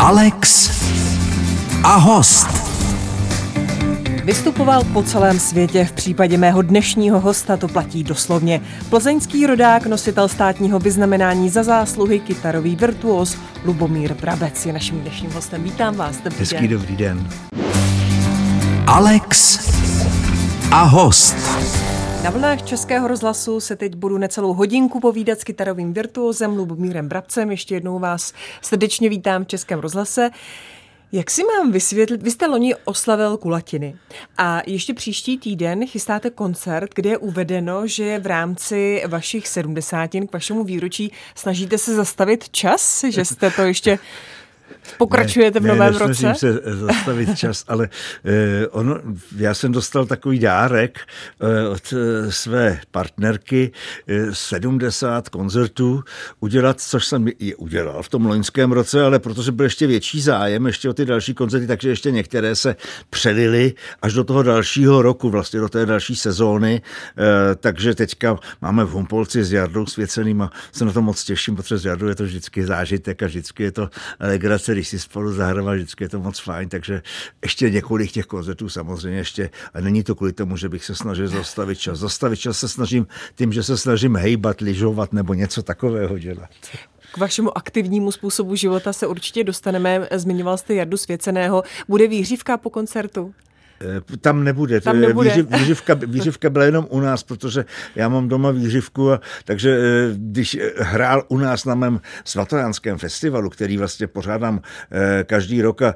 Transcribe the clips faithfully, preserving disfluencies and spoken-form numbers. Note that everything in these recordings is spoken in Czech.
Alex a host. Vystupoval po celém světě, v případě mého dnešního hosta to platí doslovně. Plzeňský rodák, nositel státního vyznamenání za zásluhy, kytarový virtuóz Lubomír Brabec je naším dnešním hostem. Vítám vás. Hezký dobrý den. Alex a host. Na vlnách Českého rozhlasu se teď budu necelou hodinku povídat s kytarovým virtuózem Lubomírem Brabcem. Ještě jednou vás srdečně vítám v Českém rozhlase. Jak si mám vysvětlit, vy jste loni oslavil kulatiny a ještě příští týden chystáte koncert, kde je uvedeno, že v rámci vašich sedmdesátin k vašemu výročí snažíte se zastavit čas, že jste to ještě... Pokračujete ne, v novém ne, roce? Ne, se zastavit čas, ale eh, ono, já jsem dostal takový dárek eh, od eh, své partnerky eh, sedmdesát koncertů udělat, což jsem i udělal v tom loňském roce, ale protože byl ještě větší zájem ještě o ty další koncerty, takže ještě některé se přelily až do toho dalšího roku, vlastně do té další sezóny, eh, takže teďka máme v Humpolci s Jardou Svěceným a se na to moc těším, protože s Jardou je to vždycky zážitek a vždycky je to legrace, když si spolu zahrával, vždycky je to moc fajn, takže ještě několik těch koncertů samozřejmě ještě, a není to kvůli tomu, že bych se snažil zastavit čas. Zastavit čas se snažím tím, že se snažím hejbat, lyžovat nebo něco takového dělat. K vašemu aktivnímu způsobu života se určitě dostaneme, zmiňoval jste Jardu Svěceného, bude výhřivka po koncertu? Tam nebude. Tam nebude. Výřiv, výřivka, výřivka byla jenom u nás, protože já mám doma výřivku, a, takže když hrál u nás na mém svatojánském festivalu, který vlastně pořádám každý rok, a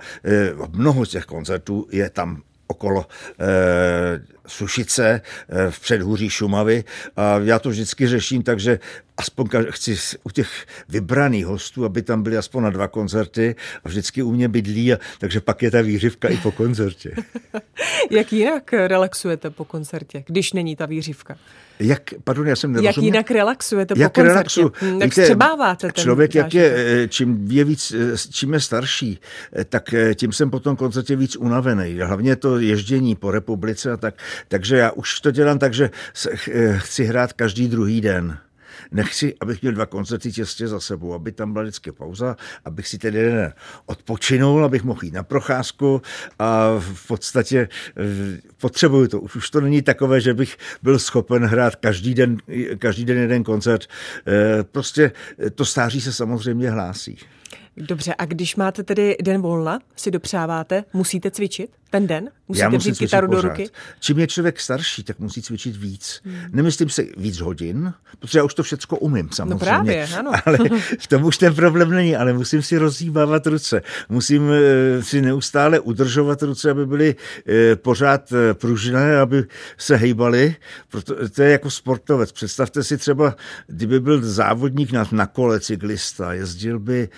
mnoho těch koncertů je tam okolo Sušice, v předhůří Šumavy, a já to vždycky řeším, takže aspoň chci u těch vybraných hostů, aby tam byly aspoň na dva koncerty, a vždycky u mě bydlí, a takže pak je ta výřivka i po koncertě. Jak jinak relaxujete po koncertě, když není ta výřivka? Jak, pardon, já jsem nerozuměl. Jak jinak relaxujete jak po koncertě? Relaxu? Jak střebáváte ten člověk, jak je, čím, je víc, čím je starší, tak tím jsem po tom koncertě víc unavený. Hlavně to ježdění po republice a tak. Takže já už to dělám tak, že chci hrát každý druhý den. Nechci, abych měl dva koncerty těsně za sebou, aby tam byla vždycky pauza, abych si tedy den odpočinul, abych mohl jít na procházku, a v podstatě potřebuju to. Už, už to není takové, že bych byl schopen hrát každý den, každý den jeden koncert. Prostě to stáří se samozřejmě hlásí. Dobře, a když máte tedy den volna, si dopřáváte, musíte cvičit ten den? Musíte vzít kytaru do ruky? Čím je člověk starší, tak musí cvičit víc. Hmm. Nemyslím si víc hodin, protože já už to všecko umím samozřejmě. No právě, ano. Ale v tom už ten problém není, ale musím si rozhýbávat ruce. Musím si neustále udržovat ruce, aby byly pořád pružné, aby se hejbaly. Proto, to je jako sportovec. Představte si třeba, kdyby byl závodník na, na kole, cyklista, jezdil by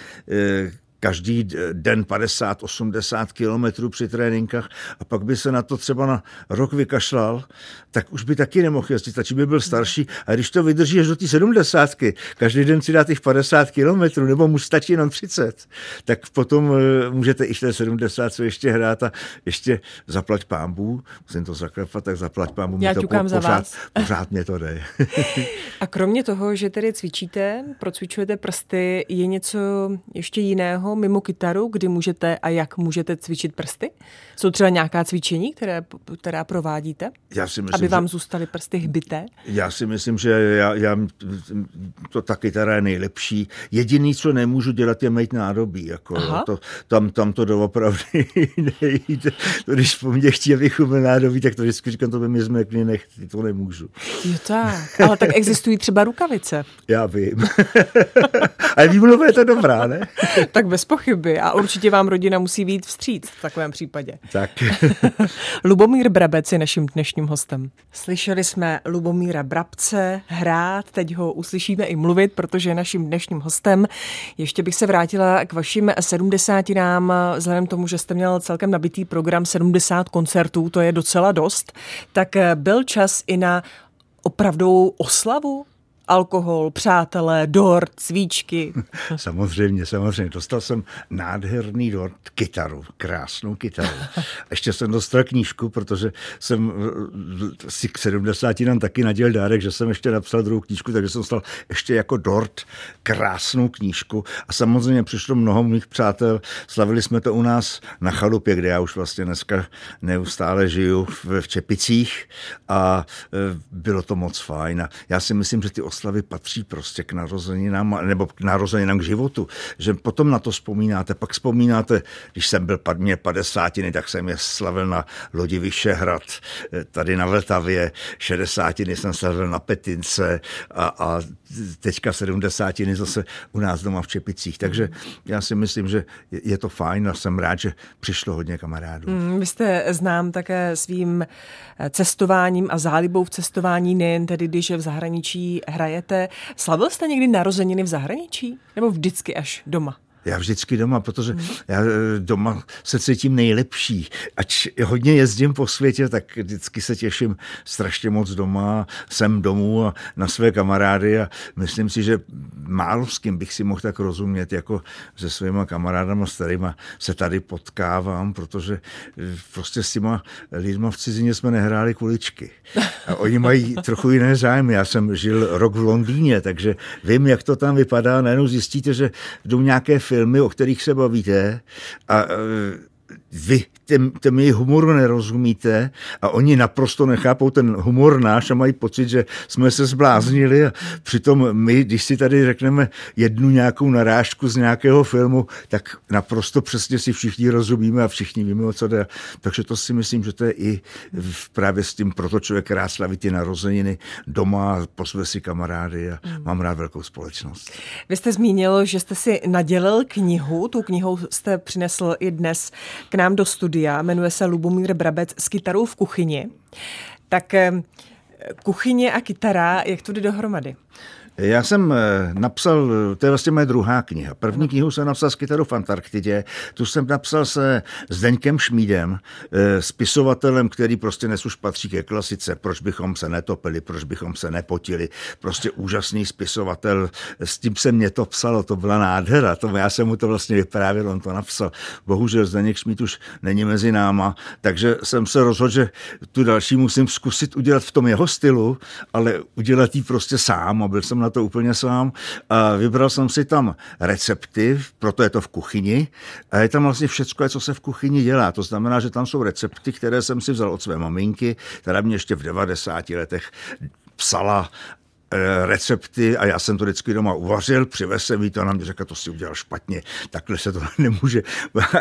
každý den padesát až osmdesát kilometrů při tréninkách, a pak by se na to třeba na rok vykašlal, tak už by taky nemohl jezdit, stačí by byl starší. A když to vydrží až do té sedmdesátky, každý den si dá těch padesát kilometrů, nebo mu stačí jenom třicet, tak potom můžete i té sedmdesátce ještě hrát, a ještě zaplať pámbu, musím to zaklepat, tak zaplať pámbu, mi to po, za pořád, pořád mě to jde. A kromě toho, že tedy cvičíte, procvičujete prsty, je něco ještě jiného mimo kytaru, kdy můžete a jak můžete cvičit prsty? Jsou třeba nějaká cvičení, které, která provádíte? Já si myslím, aby vám že... zůstaly prsty hbité? Já si myslím, že já, já, to ta kytara je nejlepší. Jediný, co nemůžu dělat, je mít nádobí. Jako, to, tam, tam to doopravdy nejde. To, když po mně chtějí, abych umyl nádobí, tak to vždycky říkám, to by mi zmekli nechty, to nemůžu. Jo tak, ale tak existují třeba rukavice. Já vím. Ale výmluva je to dobrá, ne? Tak bez pochyby, a určitě vám rodina musí vyjít vstříc v takovém případě. Tak. Lubomír Brabec je naším dnešním hostem. Slyšeli jsme Lubomíra Brabce hrát, teď ho uslyšíme i mluvit, protože je naším dnešním hostem. Ještě bych se vrátila k vašim sedmdesátinám, vzhledem tomu, že jste měl celkem nabitý program sedmdesát koncertů, to je docela dost, tak byl čas i na opravdovou oslavu? alkohol, přátelé, dort, svíčky. Samozřejmě, samozřejmě. Dostal jsem nádherný dort, kytaru, krásnou kytaru. Ještě jsem dostal knížku, protože jsem si k sedmdesátinám taky naděl dárek, že jsem ještě napsal druhou knížku, takže jsem dostal ještě jako dort krásnou knížku. A samozřejmě přišlo mnoho mých přátel, slavili jsme to u nás na chalupě, kde já už vlastně dneska neustále žiju v Čepicích a bylo to moc fajn. A já si myslím, že ty oslavy patří prostě k narozeninám, nebo k narozeninám k životu, že potom na to vzpomínáte, pak vzpomínáte, když jsem byl padně padesátiny, tak jsem je slavil na lodi Vyšehrad, tady na Vltavě, šedesátiny jsem slavil na Petince a, a teďka sedmdesátiny zase u nás doma v Čepicích, takže já si myslím, že je to fajn a jsem rád, že přišlo hodně kamarádů. Mm, vy jste znám také svým cestováním a zálibou v cestování, nejen tedy, když je v zahraničí hrajete. Slavil jste někdy narozeniny v zahraničí? Nebo vždycky až doma? Já vždycky doma, protože já doma se cítím nejlepší. Ač hodně jezdím po světě, tak vždycky se těším strašně moc doma, sem domů a na své kamarády a myslím si, že málo s kým bych si mohl tak rozumět, jako se svýma kamarádama, s kterýma se tady potkávám, protože prostě s těma lidma v cizině jsme nehráli kuličky. A oni mají trochu jiné zájmy. Já jsem žil rok v Londýně, takže vím, jak to tam vypadá. Najednou zjistíte, že jdou nějaké filmy, o kterých se bavíte a vy ten jejich humoru nerozumíte a oni naprosto nechápou ten humor náš a mají pocit, že jsme se zbláznili a přitom my, když si tady řekneme jednu nějakou narážku z nějakého filmu, tak naprosto přesně si všichni rozumíme a všichni víme, o co jde. Takže to si myslím, že to je i právě s tím, proto člověk rád slaví ty narozeniny doma, pozve si kamarády a mm. mám rád velkou společnost. Vy jste zmínil, že jste si nadělil knihu, tu knihu jste přinesl i dnes k nám do studia, jmenuje se Lubomír Brabec s kytarou v kuchyni. Tak kuchyně a kytara, jak to jde dohromady? Já jsem napsal, to je vlastně moje druhá kniha. První knihu jsem napsal s kytarou v Antarktidě, tu jsem napsal se Zdeňkem Šmídem, spisovatelem, který prostě dnes už patří ke klasice. Proč bychom se netopili, proč bychom se nepotili. Prostě úžasný spisovatel, s tím se mě to psalo, to byla nádhera. To, já jsem mu to vlastně vyprávěl, on to napsal. Bohužel Zdeněk Šmíd už není mezi náma, takže jsem se rozhodl, že tu další musím zkusit udělat v tom jeho stylu, ale udělat ji prostě sám a byl jsem na to úplně sám. A vybral jsem si tam recepty, proto je to v kuchyni. A je tam vlastně všecko, co se v kuchyni dělá. To znamená, že tam jsou recepty, které jsem si vzal od své maminky, která mě ještě v devadesáti letech psala recepty a já jsem to vždycky doma uvařil, přivez jsem jí to a ona mě řekla, to si udělal špatně, takhle se to nemůže.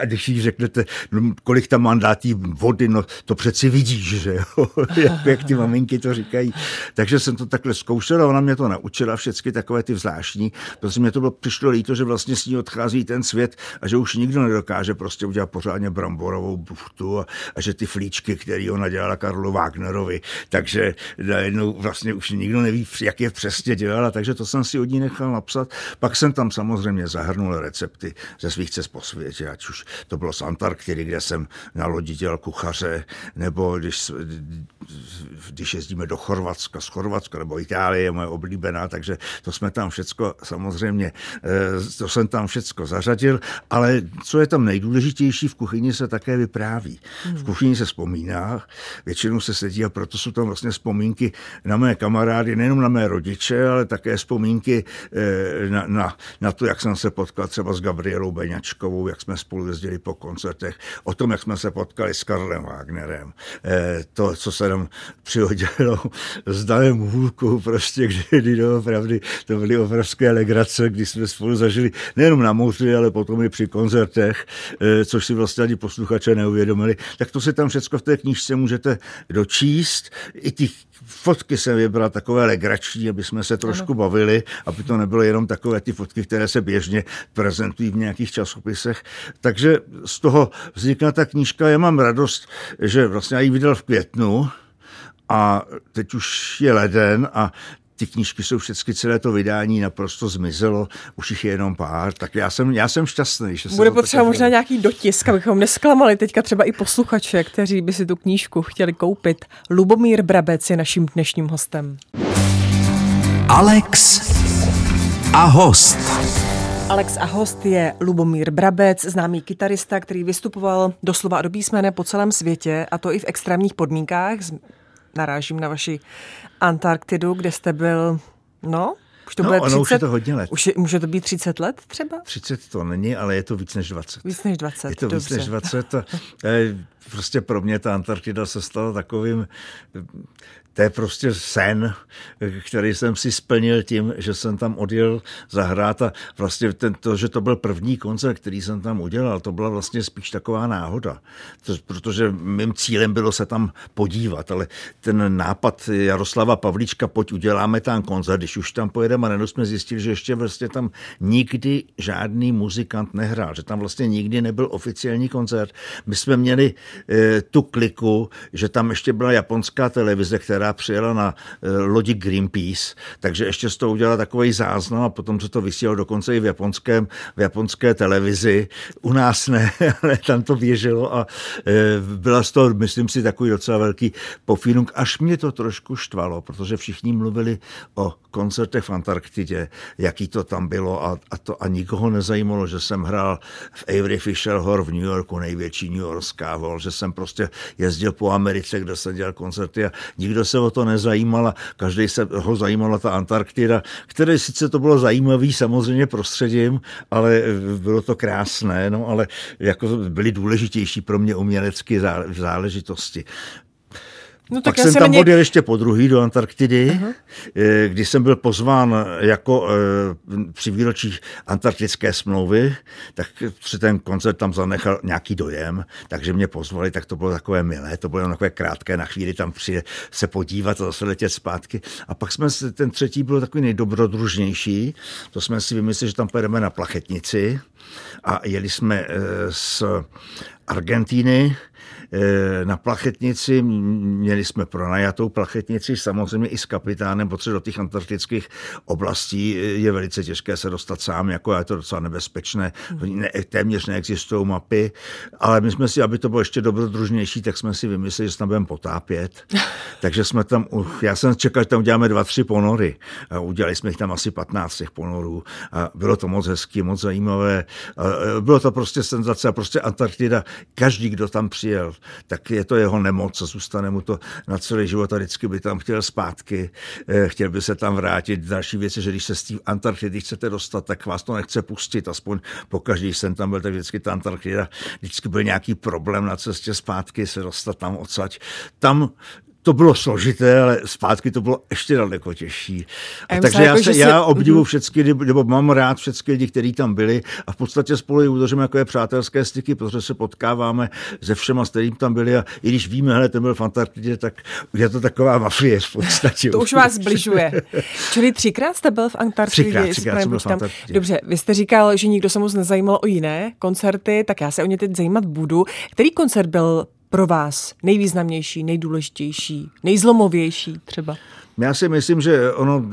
A když jí řeknete, no, kolik tam mám dát jí vody, no to přeci vidíš, že jo, jak, jak ty maminky to říkají. Takže jsem to takhle zkoušel a ona mě to naučila, všechny takové ty zvláštní, protože mě to bylo, přišlo líto, že vlastně s ní odchází ten svět a že už nikdo nedokáže prostě udělat pořádně bramborovou buchtu a, a že ty flíčky, které ona dělala Karlu Wagnerovi, takže najednou vlastně už nikdo neví, jak je přesně dělala, takže to jsem si od ní nechal napsat. Pak jsem tam samozřejmě zahrnul recepty ze svých cest po světě, ať už to bylo z Antarktidy, kde jsem na lodi dělal kuchaře, nebo když, když jezdíme do Chorvatska, z Chorvatska, nebo Itálie je moje oblíbená, takže to jsme tam všecko samozřejmě, to jsem tam všecko zařadil, ale co je tam nejdůležitější, v kuchyni se také vypráví. V kuchyni se vzpomíná, většinou se sedí a proto jsou tam vlastně vzpomínky na mé kamarády, nejenom na mé rodiče, ale také vzpomínky na, na, na to, jak jsem se potkal třeba s Gabrielou Beňačkovou, jak jsme spolu jezdili po koncertech, o tom, jak jsme se potkali s Karlem Wagnerem. To, co se nám přihodilo s Danem Hůlkou, prostě, kdy doopravdy to byly obrovské legrace, kdy jsme spolu zažili nejenom na moři, ale potom i při koncertech, což si vlastně ani posluchače neuvědomili. Tak to si tam všecko v té knížce můžete dočíst. I ty fotky jsem vybral takové legrační, aby jsme se trošku bavili, aby to nebylo jenom takové ty fotky, které se běžně prezentují v nějakých časopisech. Takže z toho vznikla ta knížka. Já mám radost, že vlastně já ji vydal v květnu a teď už je leden a ty knížky jsou všechny, celé to vydání naprosto zmizelo, už jich je jenom pár, tak já jsem, já jsem šťastný. Že bude potřeba možná nějaký dotisk, abychom nesklamali teďka třeba i posluchače, kteří by si tu knížku chtěli koupit. Lubomír Brabec je naším dnešním hostem. Alex a host. Alex a host je Lubomír Brabec, známý kytarista, který vystupoval doslova do písmene po celém světě, a to i v extrémních podmínkách. Narážím na vaši Antarktidu, kde jste byl, no, už to no, bude třicet. No, už je to hodně let. Už je, může to být třicet let třeba? třicet to není, ale je to víc než dvacet. Víc než dvacet, je to dobře. Víc než dvacet. A, e, prostě pro mě ta Antarktida se stala takovým... To je prostě sen, který jsem si splnil tím, že jsem tam odjel zahrát, a vlastně ten, to, že to byl první koncert, který jsem tam udělal, to byla vlastně spíš taková náhoda, to, protože mým cílem bylo se tam podívat, ale ten nápad Jaroslava Pavlíčka, pojď uděláme tam koncert, když už tam pojedeme, a najednou jsme zjistili, že ještě vlastně tam nikdy žádný muzikant nehrál, že tam vlastně nikdy nebyl oficiální koncert. My jsme měli e, tu kliku, že tam ještě byla japonská televize, která přijela na lodi Greenpeace, takže ještě z toho udělala takový záznam a potom se to vysílalo dokonce i v japonském, v japonské televizi. U nás ne, ale tam to běželo a byla z toho, myslím si, takový docela velký pofínung. Až mě to trošku štvalo, protože všichni mluvili o koncertech v Antarktidě, jaký to tam bylo, a, a to a nikoho nezajímalo, že jsem hrál v Avery Fisher Hall v New Yorku, největší New Yorkská hall, že jsem prostě jezdil po Americe, kde jsem dělal koncerty, a nikdo se o to nezajímala, každý se ho zajímala ta Antarktida, které sice to bylo zajímavý samozřejmě prostředím, ale bylo to krásné, no, ale jako byly důležitější pro mě umělecké záležitosti. No, tak Pak jsem tam mě... odjel ještě po druhý do Antarktidy, uh-huh. kdy jsem byl pozván jako e, při výročí Antarktické smlouvy, tak při ten koncert tam zanechal nějaký dojem, takže mě pozvali, tak to bylo takové milé, to bylo jen takové krátké, na chvíli tam přijde se podívat a zase letět zpátky. A pak jsme, ten třetí byl takový nejdobrodružnější, to jsme si vymysleli, že tam pojedeme na plachetnici a jeli jsme e, z Argentíny na plachetnici, měli jsme pronajatou plachetnici, samozřejmě i s kapitánem, protože do těch antarktických oblastí je velice těžké se dostat sám, jako je to docela nebezpečné, ne, téměř neexistují mapy, ale my jsme si, aby to bylo ještě dobrodružnější, tak jsme si vymysleli, že se tam budeme potápět, takže jsme tam, já jsem čekal, že tam uděláme dva, tři ponory, a udělali jsme jich tam asi patnáct těch ponorů, a bylo to moc hezké, moc zajímavé, bylo to prostě senzace, a prostě Antarktida, každý, kdo tam přijel, tak je to jeho nemoc a zůstane mu to na celý život a vždycky by tam chtěl zpátky, chtěl by se tam vrátit. Další věc je, že když se z té Antarktidy chcete dostat, tak vás to nechce pustit, aspoň pokaždý jsem tam byl, tak vždycky ta Antarktida, vždycky byl nějaký problém na cestě zpátky se dostat tam odsaď. Tam to bylo složité, ale zpátky to bylo ještě daleko těžší. A takže já, se, já obdivuji všechny, nebo mám rád všechny lidi, kteří tam byli, a v podstatě spolu udržíme jako přátelské styky, protože se potkáváme se všema, s kterým tam byli, a i když víme, hele, ten byl v Antarktidě, tak je to taková mafie v podstatě. To už vás zbližuje. Čili třikrát jste byl v Antarktidě? Třikrát, třikrát jsem byl v Antarktidě. Dobře, vy jste říkal, že nikdo se moc nezajímal o jiné koncerty, tak já se o ně teď zajímat budu. Který koncert byl pro vás nejvýznamnější, nejdůležitější, nejzlomovější třeba? Já si myslím, že ono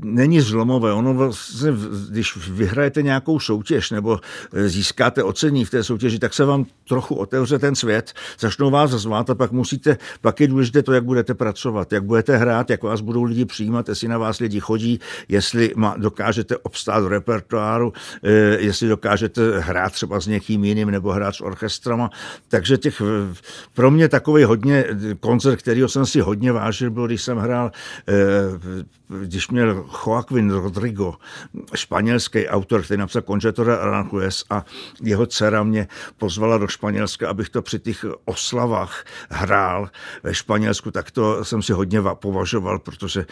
není zlomové. Ono vlastně, když vyhrajete nějakou soutěž nebo získáte ocenění v té soutěži, tak se vám trochu otevře ten svět, začnou vás zvát, a pak musíte, pak je důležité to, jak budete pracovat, jak budete hrát, jak vás budou lidi přijímat, jestli na vás lidi chodí, jestli má, dokážete obstát v repertoáru, jestli dokážete hrát třeba s někým jiným nebo hrát s orchestrama. Takže těch, pro mě takový hodně koncert, kterýho jsem si hodně vážil, byl, když jsem hrál, když měl Joaquín Rodrigo, španělský autor, který napsal Concierto de Aranjuez, a jeho dcera mě pozvala do Španělska, abych to při těch oslavách hrál ve Španělsku, tak to jsem si hodně považoval, protože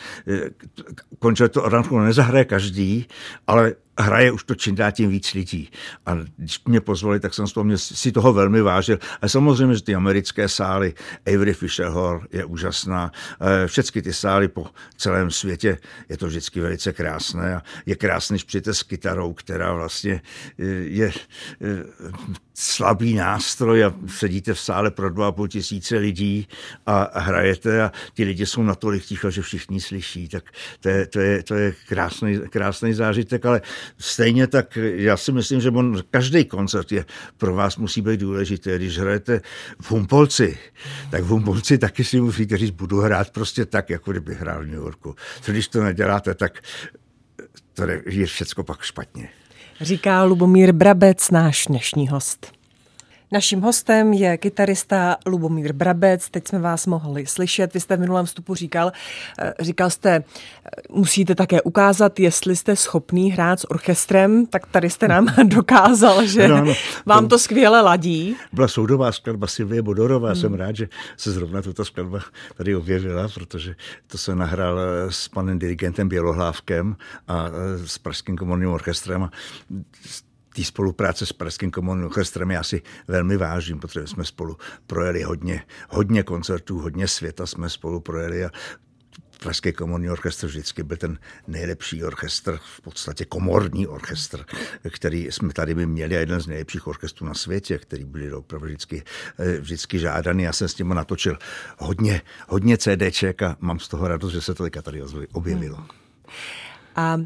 Concierto de Aranjuez nezahraje každý, ale hraje už to čím dál tím víc lidí. A když mě pozvali, tak jsem z toho, mě, si toho velmi vážil. A samozřejmě, že ty americké sály, Avery Fisher Hall je úžasná. Všechny ty sály po celém světě, je to vždycky velice krásné. A je krásný, když přijete s kytarou, která vlastně je slabý nástroj, a sedíte v sále pro dva a půl tisíce lidí a hrajete, a ti lidi jsou natolik ticho, že všichni slyší. Tak to je, to je, to je krásný, krásný zážitek, ale Stejně tak já si myslím, že on, každý koncert je pro vás musí být důležitý. Když hrajete v Humpolci, tak v Humpolci taky si musíte říct, budu hrát prostě tak, jako kdyby hrál v New Yorku. Co když to neděláte, tak to je všecko pak špatně. Říká Lubomír Brabec, náš dnešní host. Naším hostem je kytarista Lubomír Brabec. Teď jsme vás mohli slyšet. Vy jste v minulém vstupu říkal, říkal jste, musíte také ukázat, jestli jste schopný hrát s orchestrem, tak tady jste nám dokázal, že no, no, vám to skvěle ladí. Byla soudová skladba Sylvie Bodorová. Hmm. Jsem rád, že se zrovna tato skladba tady objevila, protože to se nahrál s panem dirigentem Bělohlávkem a s Pražským komorním orchestrem a té spolupráce s Pražským komorním orchestrem já si velmi vážím, protože jsme spolu projeli hodně, hodně koncertů, hodně světa jsme spolu projeli a Pražský komorní orchestr vždycky byl ten nejlepší orchestr, v podstatě komorní orchestr, který jsme tady by měli a jeden z nejlepších orchestrů na světě, který byli opravdu vždycky, vždycky žádaný. Já jsem s těma natočil hodně, hodně CDček a mám z toho radost, že se tolika tady objevilo. Hmm. A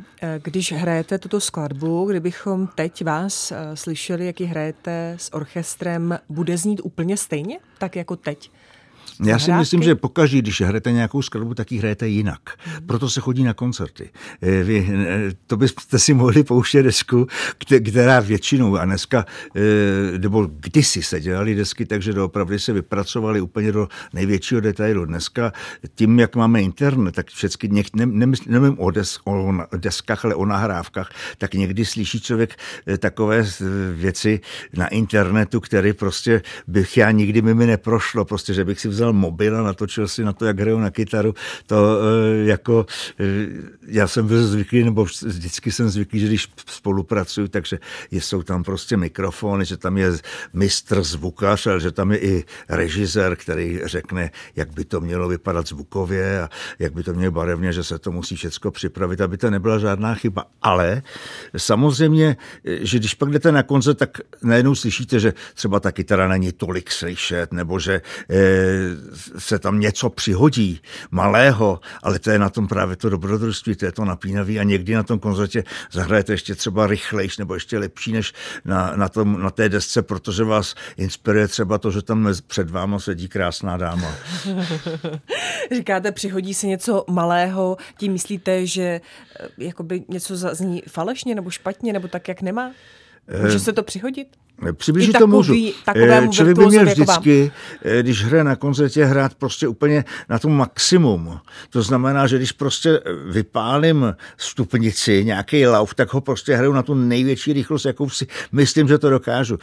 když hrajete tuto skladbu, kdybychom teď vás slyšeli, jak ji hrajete s orchestrem, bude znít úplně stejně, tak jako teď? Já si myslím, že pokaždé, když hrajete nějakou skladbu, tak ji hrajete jinak. Proto se chodí na koncerty. Vy, to byste si mohli pouštět desku, která většinou a dneska, nebo kdysi se dělaly desky, takže doopravdy se vypracovaly úplně do největšího detailu. Dneska tím, jak máme internet, tak všechny, nemyslím o, des, o deskách, ale o nahrávkách, tak někdy slyší člověk takové věci na internetu, které prostě bych já nikdy mi neprošlo, prostě, že bych si vzal mobil a natočil si na to, jak hraju na kytaru, to jako já jsem byl zvyklý, nebo vždycky jsem zvyklý, že když spolupracuju, takže jsou tam prostě mikrofony, že tam je mistr zvukař, ale že tam je i režisér, který řekne, jak by to mělo vypadat zvukově a jak by to mělo barevně, že se to musí všecko připravit, aby to nebyla žádná chyba. Ale samozřejmě, že když pak jdete na koncert, tak najednou slyšíte, že třeba ta kytara není tolik slyšet, nebo že se tam něco přihodí malého, ale to je na tom právě to dobrodružství, to je to napínavý a někdy na tom koncertě zahrajete ještě třeba rychlejš nebo ještě lepší než na, na, tom, na té desce, protože vás inspiruje třeba to, že tam před váma sedí krásná dáma. Říkáte, přihodí se něco malého, tím myslíte, že jakoby něco zazní falešně nebo špatně nebo tak, jak nemá? Může se to přihodit? Přibližit to můžu. Člověk by měl vždycky, když hraje na koncertě, hrát prostě úplně na tom maximum. To znamená, že když prostě vypálím stupnici, nějaký lauf, tak ho prostě hraju na tu největší rychlost, jakou si myslím, že to dokážu.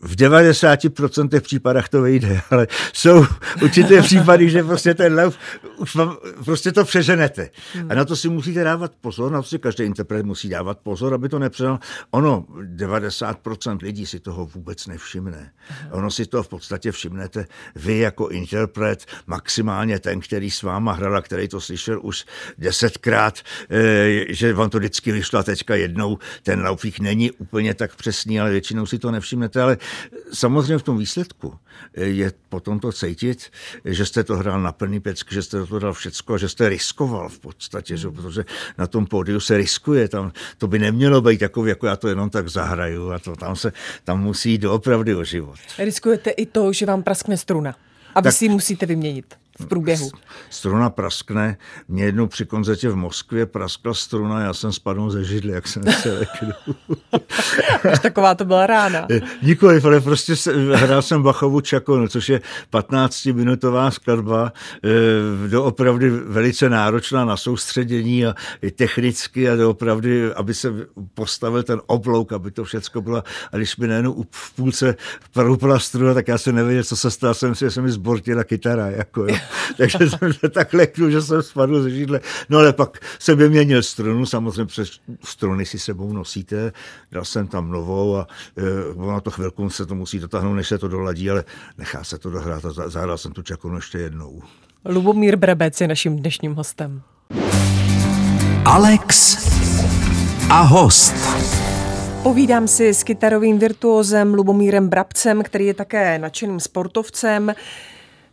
V devadesát procent případech to vyjde, ale jsou určité případy, že prostě ten lev, už vám, prostě to přeženete. A na to si musíte dávat pozor, na to si každý interpret musí dávat pozor, aby to nepřežal. Ono, devadesát procent lidí si toho vůbec nevšimne. Ono si to v podstatě všimnete vy jako interpret, maximálně ten, který s váma hrál a který to slyšel už desetkrát, že vám to vždycky vyšlo a teďka jednou ten laufík není úplně tak přesný, ale většinou si to nevšimnete, ale samozřejmě v tom výsledku je potom to cítit, že jste to hrál na plný pecky, že jste to dal všecko, že jste riskoval v podstatě, že? Protože na tom pódiu se riskuje, tam to by nemělo být takové, jako já to jenom tak zahraju a to tam se, tam musí jít doopravdy o život. Riskujete i to, že vám praskne struna a vy tak si ji musíte vyměnit v průběhu. Struna praskne. Mě jednou při koncertě v Moskvě praskla struna, já jsem spadl ze židle, jak jsem se lekl. Až taková to byla rána. Nikoliv, ale prostě hrál jsem Bachovu Čakonu, což je patnáctiminutová skladba, doopravdy velice náročná na soustředění a technicky a doopravdy, aby se postavil ten oblouk, aby to všecko bylo. A když mi najednou v půlce proupla struna, tak já jsem nevěděl, co se stalo, jsem si, že se mi zbortila kytara, jako jo. Takže jsem se tak leknul, že jsem spadl ze židle. No ale pak jsem vyměnil strunu, samozřejmě přes struny si sebou nosíte, dal jsem tam novou a e, ono to chvilku se to musí dotáhnout, než se to doladí, ale nechá se to dohrát a zahrál jsem tu Čakonu ještě jednou. Lubomír Brabec je naším dnešním hostem. Alex a host. Povídám si s kytarovým virtuózem Lubomírem Brabcem, který je také nadšeným sportovcem.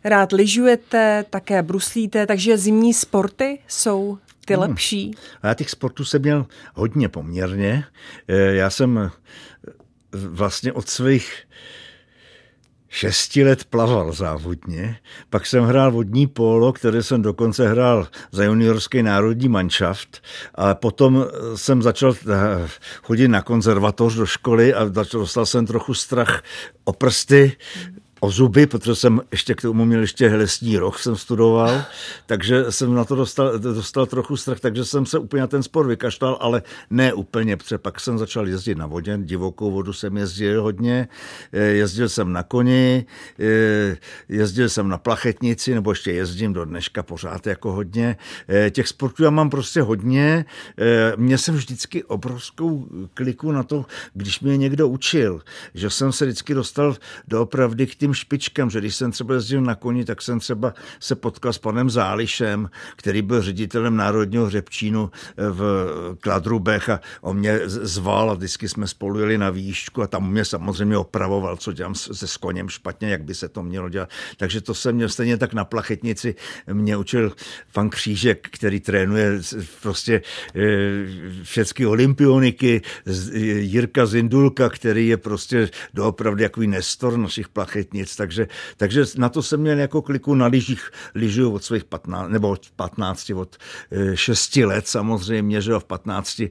Rád lyžujete, také bruslíte, takže zimní sporty jsou ty hmm. lepší. A já těch sportů jsem měl hodně poměrně. Já jsem vlastně od svých šesti let plaval závodně, pak jsem hrál vodní pólo, které jsem dokonce hrál za juniorský národní manšaft, a potom jsem začal chodit na konzervatoř do školy a dostal jsem trochu strach o prsty, o zuby, protože jsem ještě k tomu měl ještě lesní roh, jsem studoval, takže jsem na to dostal, dostal trochu strach, takže jsem se úplně na ten sport vykašlal, ale ne úplně, protože pak jsem začal jezdit na vodě, divokou vodu jsem jezdil hodně, jezdil jsem na koni, jezdil jsem na plachetnici, nebo ještě jezdím do dneška pořád jako hodně. Těch sportů já mám prostě hodně, mě jsem vždycky obrovskou kliku na to, když mě někdo učil, že jsem se vždycky dostal doopravdy k špičkám, že když jsem třeba jezdil na koni, tak jsem třeba se potkal s panem Zálišem, který byl ředitelem Národního hřebčínu v Kladrubech, a on mě zval a vždycky jsme spolu jeli na výšku a tam mě samozřejmě opravoval, co dělám se s koněm špatně, jak by se to mělo dělat. Takže to jsem měl stejně tak na plachetnici. Mě učil pan Křížek, který trénuje prostě všechny olympioniky, Jirka Zindulka, který je prostě doopravdy jakový nestor našich plachetnic. Nic, takže, takže na to jsem měl jako kliku. Na lyžích lyžuju od svých patnácti, nebo od patnácti, od šesti let samozřejmě, že jo, v patnácti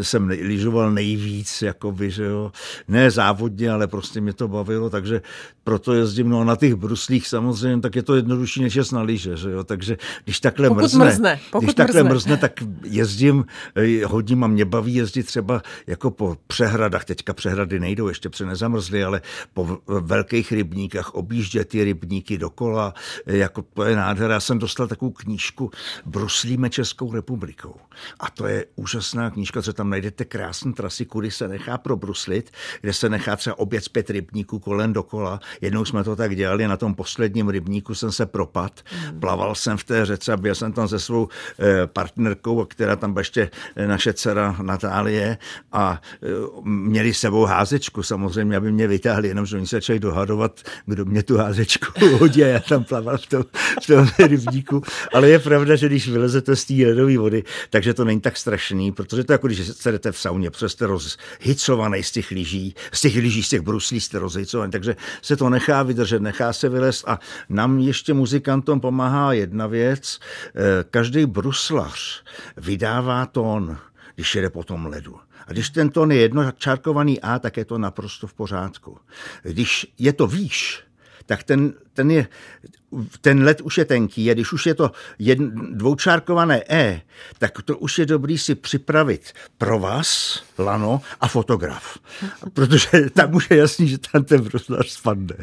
jsem lyžoval nejvíc, jakoby, že jo, ne závodně, ale prostě mě to bavilo, takže proto jezdím, no, na těch bruslích samozřejmě, tak je to jednodušší než jest na lyže, že jo, takže když takhle pokud mrzne, mrzne pokud když takhle mrzne. mrzne, tak jezdím, hodím a mě baví jezdit třeba jako po přehradách, teďka přehrady nejdou, ještě pře nezamrzly, ale po velkých rybách rybníkách, objíždět ty rybníky dokola, jako to je nádhera. Já jsem dostal takovou knížku Bruslíme Českou republikou. A to je úžasná knížka, že tam najdete krásné trasy, kudy se nechá probruslit, kde se nechá třeba obět pět rybníků kolem dokola. Jednou jsme to tak dělali, na tom posledním rybníku jsem se propad, mm. plaval jsem v té řece a byl jsem tam se svou partnerkou, která tam byla ještě naše dcera Natálie, a měli s sebou házečku samozřejmě, aby mě vytáhli, jenomže oni se začali dohadovat, kdo mě tu házečku hodí, a já tam plaval v tom, v tom rybníku. Ale je pravda, že když vylezete z té ledové vody, takže to není tak strašný, protože to jako když se jdete v sauně, protože jste rozhicovaný z těch lyží, z těch lyží, z těch bruslí jste rozhicovaný, takže se to nechá vydržet, nechá se vylézt. A nám ještě muzikantům pomáhá jedna věc, každý bruslař vydává tón, když jede po tom ledu. A když ten tón je jednočárkovaný A, tak je to naprosto v pořádku. Když je to výš, tak ten, ten, je, ten led už je tenký, a když už je to jedn, dvoučárkované E, tak to už je dobrý si připravit pro vás lano a fotograf. Protože tam už je jasný, že tam ten bruslař spadne.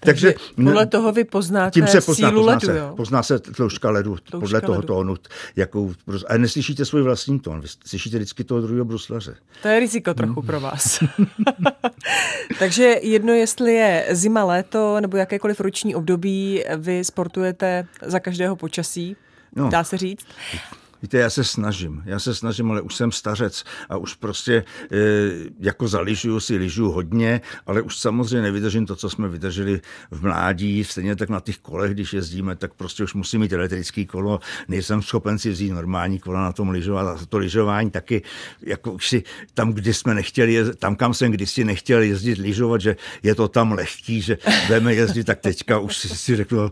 Takže, Takže podle toho vy poznáte tím se pozná, sílu pozná ledu, se, pozná se tloušťka ledu, tloušťka podle toho ledu. tónu. Jakou, ale neslyšíte svůj vlastní tón, vy slyšíte vždycky toho druhého bruslaře. To je riziko trochu mm. pro vás. Takže jedno, jestli je zima, léto nebo jakékoliv roční období, vy sportujete za každého počasí, no. dá se říct. Víte, já se snažím, já se snažím, ale už jsem stařec a už prostě e, jako zaližuju si, ližuju hodně, ale už samozřejmě nevydržím to, co jsme vydrželi v mládí, stejně tak na těch kolech, když jezdíme, tak prostě už musím mít elektrický kolo, nejsem schopen si vzít normální kola na tom lyžovat, a to lyžování taky, jako už si tam, kdy jsme nechtěli jezdit, tam, kam jsem kdysi nechtěl jezdit lyžovat, že je to tam lehký, že budeme jezdit, tak teďka už si, si řeknu,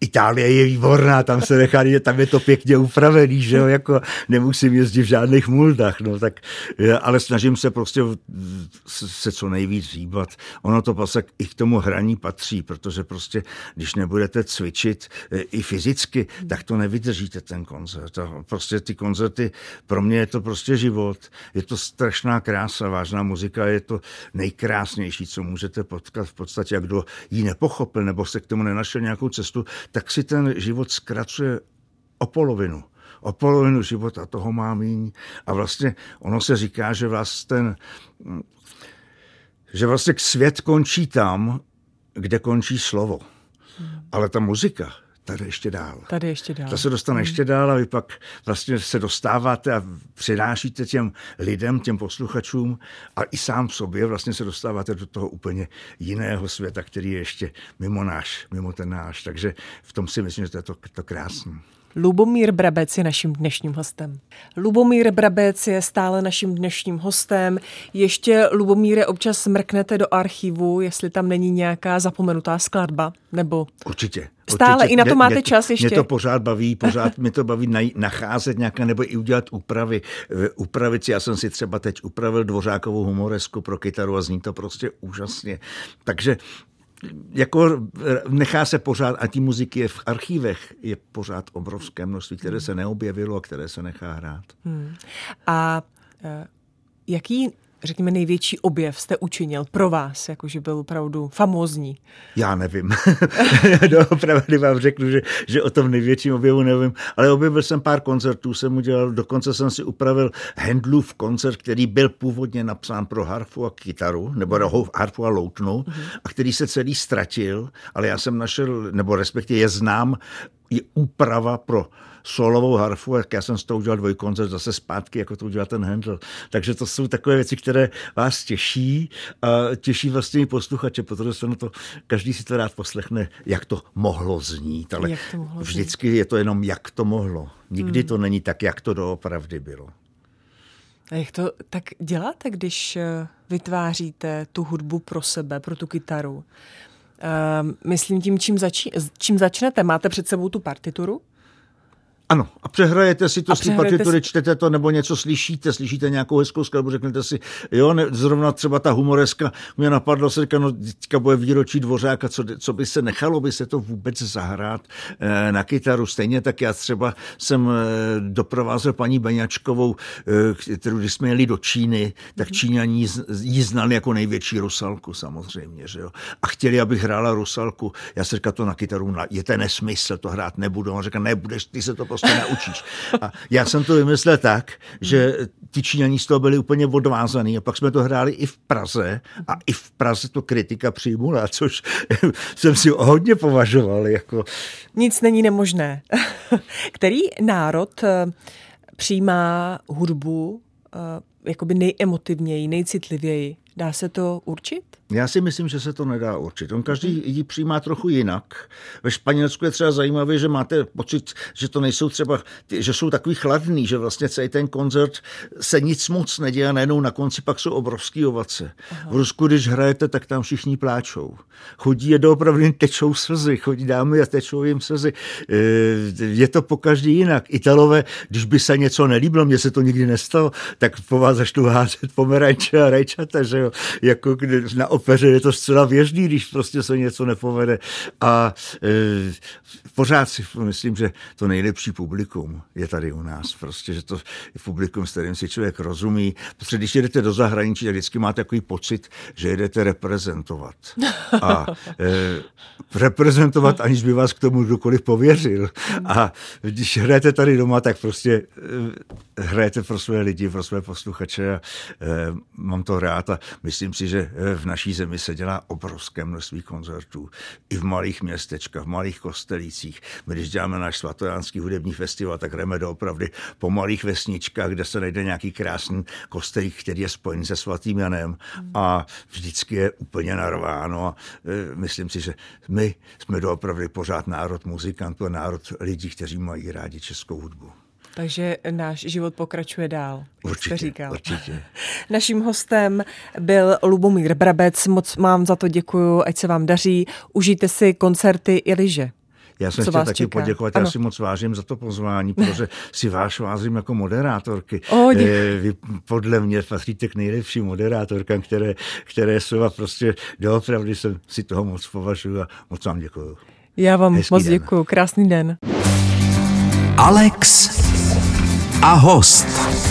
Itálie je výborná, tam se nechá, tam je to pěkně upravený, že jo, jako nemusím jezdit v žádných multách, no tak, ale snažím se prostě se co nejvíc hýbat. Ono to pasak i k tomu hraní patří, protože prostě, když nebudete cvičit i fyzicky, tak to nevydržíte ten koncert. A prostě ty koncerty, pro mě je to prostě život. Je to strašná krása, vážná muzika, je to nejkrásnější, co můžete potkat v podstatě. A kdo ji nepochopil nebo se k tomu nenašel nějakou cestu, tak si ten život zkracuje o polovinu. O polovinu života, toho má míň. A vlastně ono se říká, že vlastně, ten, že vlastně svět končí tam, kde končí slovo. Ale ta muzika, tady ještě dál. Tady ještě dál. Ta se dostane ještě dál a vy pak vlastně se dostáváte a přinášíte těm lidem, těm posluchačům a i sám sobě vlastně se dostáváte do toho úplně jiného světa, který je ještě mimo náš, mimo ten náš. Takže v tom si myslím, že to je to, to krásné. Lubomír Brabec je naším dnešním hostem. Lubomír Brabec je stále naším dnešním hostem. Ještě, Lubomíre, občas mrknete do archivu, jestli tam není nějaká zapomenutá skladba, nebo... Určitě. Stále, určitě, i na to mě, máte mě, čas ještě. Mě to pořád baví, pořád mě to baví naj, nacházet nějaké, nebo i udělat úpravy. Upravit si, já jsem si třeba teď upravil Dvořákovou humoresku pro kytaru a zní to prostě úžasně. Takže... Jako nechá se pořád, a ty muziky je v archívech, je pořád obrovské množství, které se neobjevilo a které se nechá hrát. Hmm. A jaký, řekněme, největší objev jste učinil pro vás, jakože byl opravdu famózní? Já nevím. Doopravdy vám řeknu, že, že o tom největším objevu nevím, ale objevil jsem pár koncertů, jsem udělal, dokonce jsem si upravil Händlův koncert, který byl původně napsán pro harfu a kytaru, nebo harfu a loutnu, mm-hmm. a který se celý ztratil, ale já jsem našel, nebo respektive je znám, je úprava pro solovou harfu, jak já jsem z toho udělal dvojkoncert zase zpátky, jako to udělal ten Händel. Takže to jsou takové věci, které vás těší a těší vlastně i posluchače, protože se na to, každý si to rád poslechne, jak to mohlo znít, ale mohlo vždycky znít. Je to jenom jak to mohlo. Nikdy hmm. to není tak, jak to doopravdy bylo. A jak to tak děláte, když vytváříte tu hudbu pro sebe, pro tu kytaru? Uh, myslím tím, čím, začí, čím začnete. Máte před sebou tu partituru? Ano, a přehrajete si to, si partitury, si... čtete to, nebo něco slyšíte, slyšíte nějakou hezkou skladbu, řeknete si, jo, ne, zrovna třeba ta humoreska, mě napadlo, se říká, no, teďka bude výročí Dvořáka, co, co by se nechalo, by se to vůbec zahrát e, na kytaru. Stejně tak já třeba jsem e, doprovázel paní Beňačkovou, e, kterou, když jsme jeli do Číny, tak Číňaní ji znali jako největší Rusalku, samozřejmě, že jo. A chtěli, abych hrála Rusalku. Já se říkal, to na kytaru, je to nesmysl, to hrát nebudu. On říkal, nebudeš, ty se to prostě naučíš. A já jsem to vymyslel tak, že ti Číňaní z toho byli úplně odvázaný a pak jsme to hráli i v Praze a i v Praze to kritika přijmula, což jsem si hodně považoval. Jako... Nic není nemožné. Který národ přijímá hudbu jakoby nejemotivněji, nejcitlivěji? Dá se to určit? Já si myslím, že se to nedá určit. On každý ji přijímá trochu jinak. Ve Španělsku je třeba zajímavé, že máte pocit, že to nejsou třeba, že jsou takový chladný, že vlastně celý ten koncert se nic moc neděje a najednou na konci pak jsou obrovský ovace. Aha. V Rusku, když hrajete, tak tam všichni pláčou. Chodí je doopravdy, tečou slzy, chodí dámy a tečou jim slzy. Je to po každý jinak. Italové, když by se něco nelíbilo, mně se to nikdy nestalo, tak po vás začnou házet pomeranče a rajčata, že jo, jako na opeře je to zcela běžný, když prostě se něco nepovede. A e, pořád si myslím, že to nejlepší publikum je tady u nás. Prostě, že to je publikum, s kterým si člověk rozumí. Protože když jedete do zahraničí, tak vždycky máte takový pocit, že jedete reprezentovat. A e, reprezentovat, aniž by vás k tomu kdokoliv pověřil. A když hrajete tady doma, tak prostě e, hrajete pro své lidi, pro své posluchače. A, e, mám to rád a myslím si, že v naší zemi se dělá obrovské množství koncertů. I v malých městečkách, v malých kostelících. My, když děláme náš svatojánský hudební festival, tak jdeme doopravdy po malých vesničkách, kde se najde nějaký krásný kostelík, který je spojen se svatým Janem a vždycky je úplně narváno. A myslím si, že my jsme doopravdy pořád národ muzikantů a národ lidí, kteří mají rádi českou hudbu. Takže náš život pokračuje dál, určitě, jak jste říkal. Určitě. Naším hostem byl Lubomír Brabec. Moc vám za to děkuju, ať se vám daří. Užijte si koncerty i lyže. Já jsem chtěl taky čeká? poděkovat, ano. Já si moc vážím za to pozvání, protože si váš vážím jako moderátorky. O, Vy podle mě patříte k nejlepším moderátorkám, které, které jsou a prostě doopravdy jsem si toho moc považuji a moc vám děkuju. Já vám Hezký moc den. děkuju, krásný den. Alex a host.